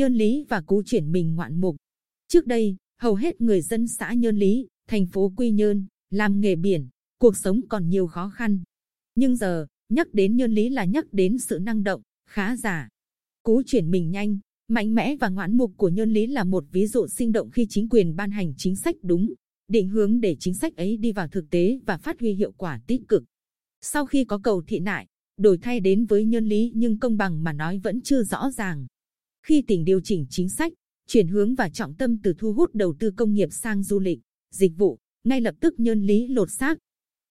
Nhơn Lý và cũ chuyển mình ngoạn mục. Trước đây, hầu hết người dân xã Nhơn Lý, thành phố Quy Nhơn, làm nghề biển, cuộc sống còn nhiều khó khăn. Nhưng giờ, nhắc đến Nhơn Lý là nhắc đến sự năng động, khá giả. Cú chuyển mình nhanh, mạnh mẽ và ngoạn mục của Nhơn Lý là một ví dụ sinh động khi chính quyền ban hành chính sách đúng, định hướng để chính sách ấy đi vào thực tế và phát huy hiệu quả tích cực. Sau khi có cầu Thị Nại, đổi thay đến với Nhơn Lý nhưng công bằng mà nói vẫn chưa rõ ràng. Khi tỉnh điều chỉnh chính sách, chuyển hướng và trọng tâm từ thu hút đầu tư công nghiệp sang du lịch, dịch vụ, ngay lập tức Nhơn Lý lột xác.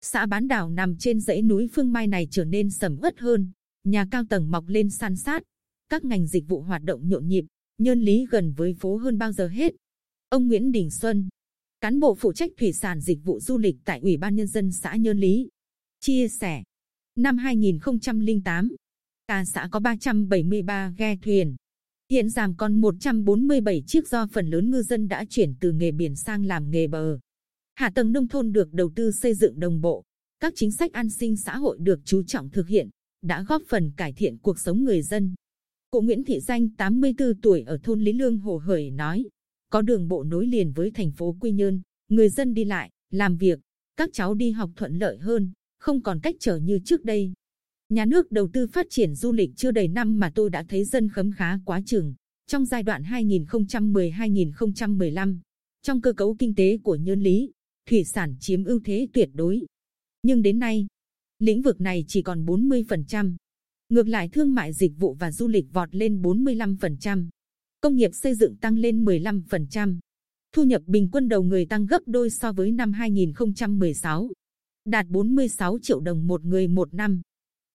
Xã Bán Đảo nằm trên dãy núi Phương Mai này trở nên sầm uất hơn, nhà cao tầng mọc lên san sát, các ngành dịch vụ hoạt động nhộn nhịp, Nhơn Lý gần với phố hơn bao giờ hết. Ông Nguyễn Đình Xuân, cán bộ phụ trách thủy sản dịch vụ du lịch tại Ủy ban Nhân dân xã Nhơn Lý, chia sẻ, năm 2008, cả xã có 373 ghe thuyền, hiện giảm còn 147 chiếc do phần lớn ngư dân đã chuyển từ nghề biển sang làm nghề bờ. Hạ tầng nông thôn được đầu tư xây dựng đồng bộ, các chính sách an sinh xã hội được chú trọng thực hiện, đã góp phần cải thiện cuộc sống người dân. Cụ Nguyễn Thị Danh 84 tuổi ở thôn Lý Lương hồ hởi nói, có đường bộ nối liền với thành phố Quy Nhơn, người dân đi lại, làm việc, các cháu đi học thuận lợi hơn, không còn cách trở như trước đây. Nhà nước đầu tư phát triển du lịch chưa đầy năm mà tôi đã thấy dân khấm khá quá chừng. Trong giai đoạn 2010-2015, trong cơ cấu kinh tế của Nhơn Lý, thủy sản chiếm ưu thế tuyệt đối. Nhưng đến nay, lĩnh vực này chỉ còn 40%. Ngược lại thương mại dịch vụ và du lịch vọt lên 45%. Công nghiệp xây dựng tăng lên 15%. Thu nhập bình quân đầu người tăng gấp đôi so với năm 2016. Đạt 46 triệu đồng một người một năm.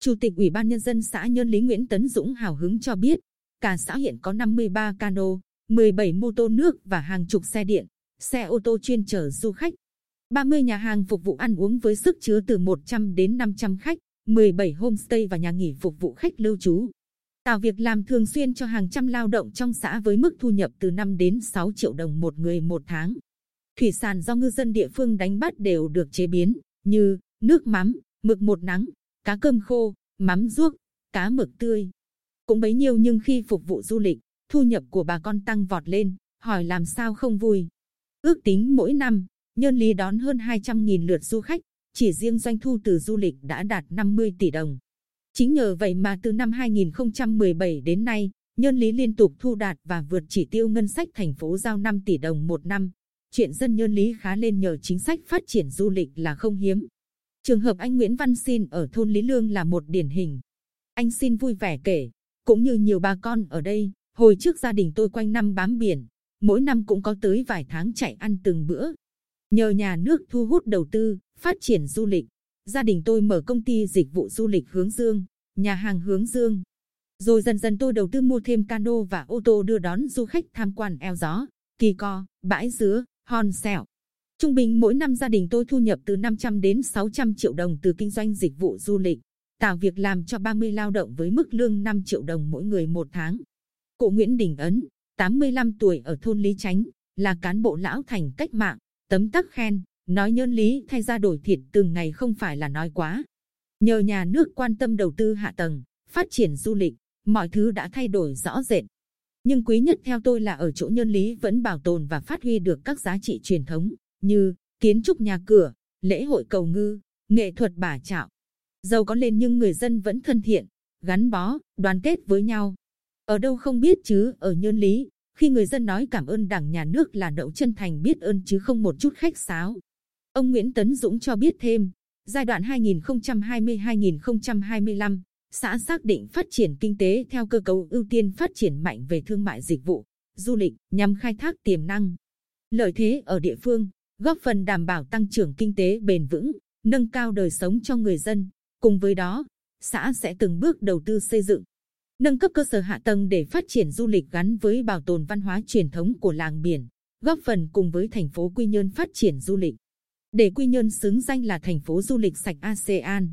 Chủ tịch Ủy ban Nhân dân xã Nhơn Lý Nguyễn Tấn Dũng hào hứng cho biết, cả xã hiện có 53 cano, 17 mô tô nước và hàng chục xe điện, xe ô tô chuyên chở du khách, 30 nhà hàng phục vụ ăn uống với sức chứa từ 100 đến 500 khách, 17 homestay và nhà nghỉ phục vụ khách lưu trú. Tạo việc làm thường xuyên cho hàng trăm lao động trong xã với mức thu nhập từ 5 đến 6 triệu đồng một người một tháng. Thủy sản do ngư dân địa phương đánh bắt đều được chế biến, như nước mắm, mực một nắng, cá cơm khô, mắm ruốc, cá mực tươi. Cũng bấy nhiêu nhưng khi phục vụ du lịch, thu nhập của bà con tăng vọt lên, hỏi làm sao không vui. Ước tính mỗi năm, Nhơn Lý đón hơn 200.000 lượt du khách, chỉ riêng doanh thu từ du lịch đã đạt 50 tỷ đồng. Chính nhờ vậy mà từ năm 2017 đến nay, Nhơn Lý liên tục thu đạt và vượt chỉ tiêu ngân sách thành phố giao 5 tỷ đồng một năm. Chuyện dân Nhơn Lý khá lên nhờ chính sách phát triển du lịch là không hiếm. Trường hợp anh Nguyễn Văn Xin ở thôn Lý Lương là một điển hình. Anh Xin vui vẻ kể, cũng như nhiều bà con ở đây, hồi trước gia đình tôi quanh năm bám biển, mỗi năm cũng có tới vài tháng chạy ăn từng bữa. Nhờ nhà nước thu hút đầu tư, phát triển du lịch, gia đình tôi mở công ty dịch vụ du lịch Hướng Dương, nhà hàng Hướng Dương. Rồi dần dần tôi đầu tư mua thêm cano và ô tô đưa đón du khách tham quan eo gió, kỳ co, bãi dứa, hòn sẹo. Trung bình mỗi năm gia đình tôi thu nhập từ 500 đến 600 triệu đồng từ kinh doanh dịch vụ du lịch, tạo việc làm cho 30 lao động với mức lương 5 triệu đồng mỗi người một tháng. Cụ Nguyễn Đình Ấn, 85 tuổi ở thôn Lý Chánh, là cán bộ lão thành cách mạng, tấm tắc khen, nói Nhơn Lý thay ra đổi thịt từng ngày không phải là nói quá. Nhờ nhà nước quan tâm đầu tư hạ tầng, phát triển du lịch, mọi thứ đã thay đổi rõ rệt. Nhưng quý nhất theo tôi là ở chỗ Nhơn Lý vẫn bảo tồn và phát huy được các giá trị truyền thống, như kiến trúc nhà cửa, lễ hội cầu ngư, nghệ thuật bả chạo. Giàu có lên nhưng người dân vẫn thân thiện, gắn bó, đoàn kết với nhau. Ở đâu không biết chứ ở Nhơn Lý, khi người dân nói cảm ơn Đảng nhà nước là đậu chân thành biết ơn chứ không một chút khách sáo. Ông Nguyễn Tấn Dũng cho biết thêm, giai đoạn 2020-2025, xã xác định phát triển kinh tế theo cơ cấu ưu tiên phát triển mạnh về thương mại dịch vụ, du lịch nhằm khai thác tiềm năng, lợi thế ở địa phương, góp phần đảm bảo tăng trưởng kinh tế bền vững, nâng cao đời sống cho người dân. Cùng với đó, xã sẽ từng bước đầu tư xây dựng, nâng cấp cơ sở hạ tầng để phát triển du lịch gắn với bảo tồn văn hóa truyền thống của làng biển, góp phần cùng với thành phố Quy Nhơn phát triển du lịch. Để Quy Nhơn xứng danh là thành phố du lịch sạch ASEAN.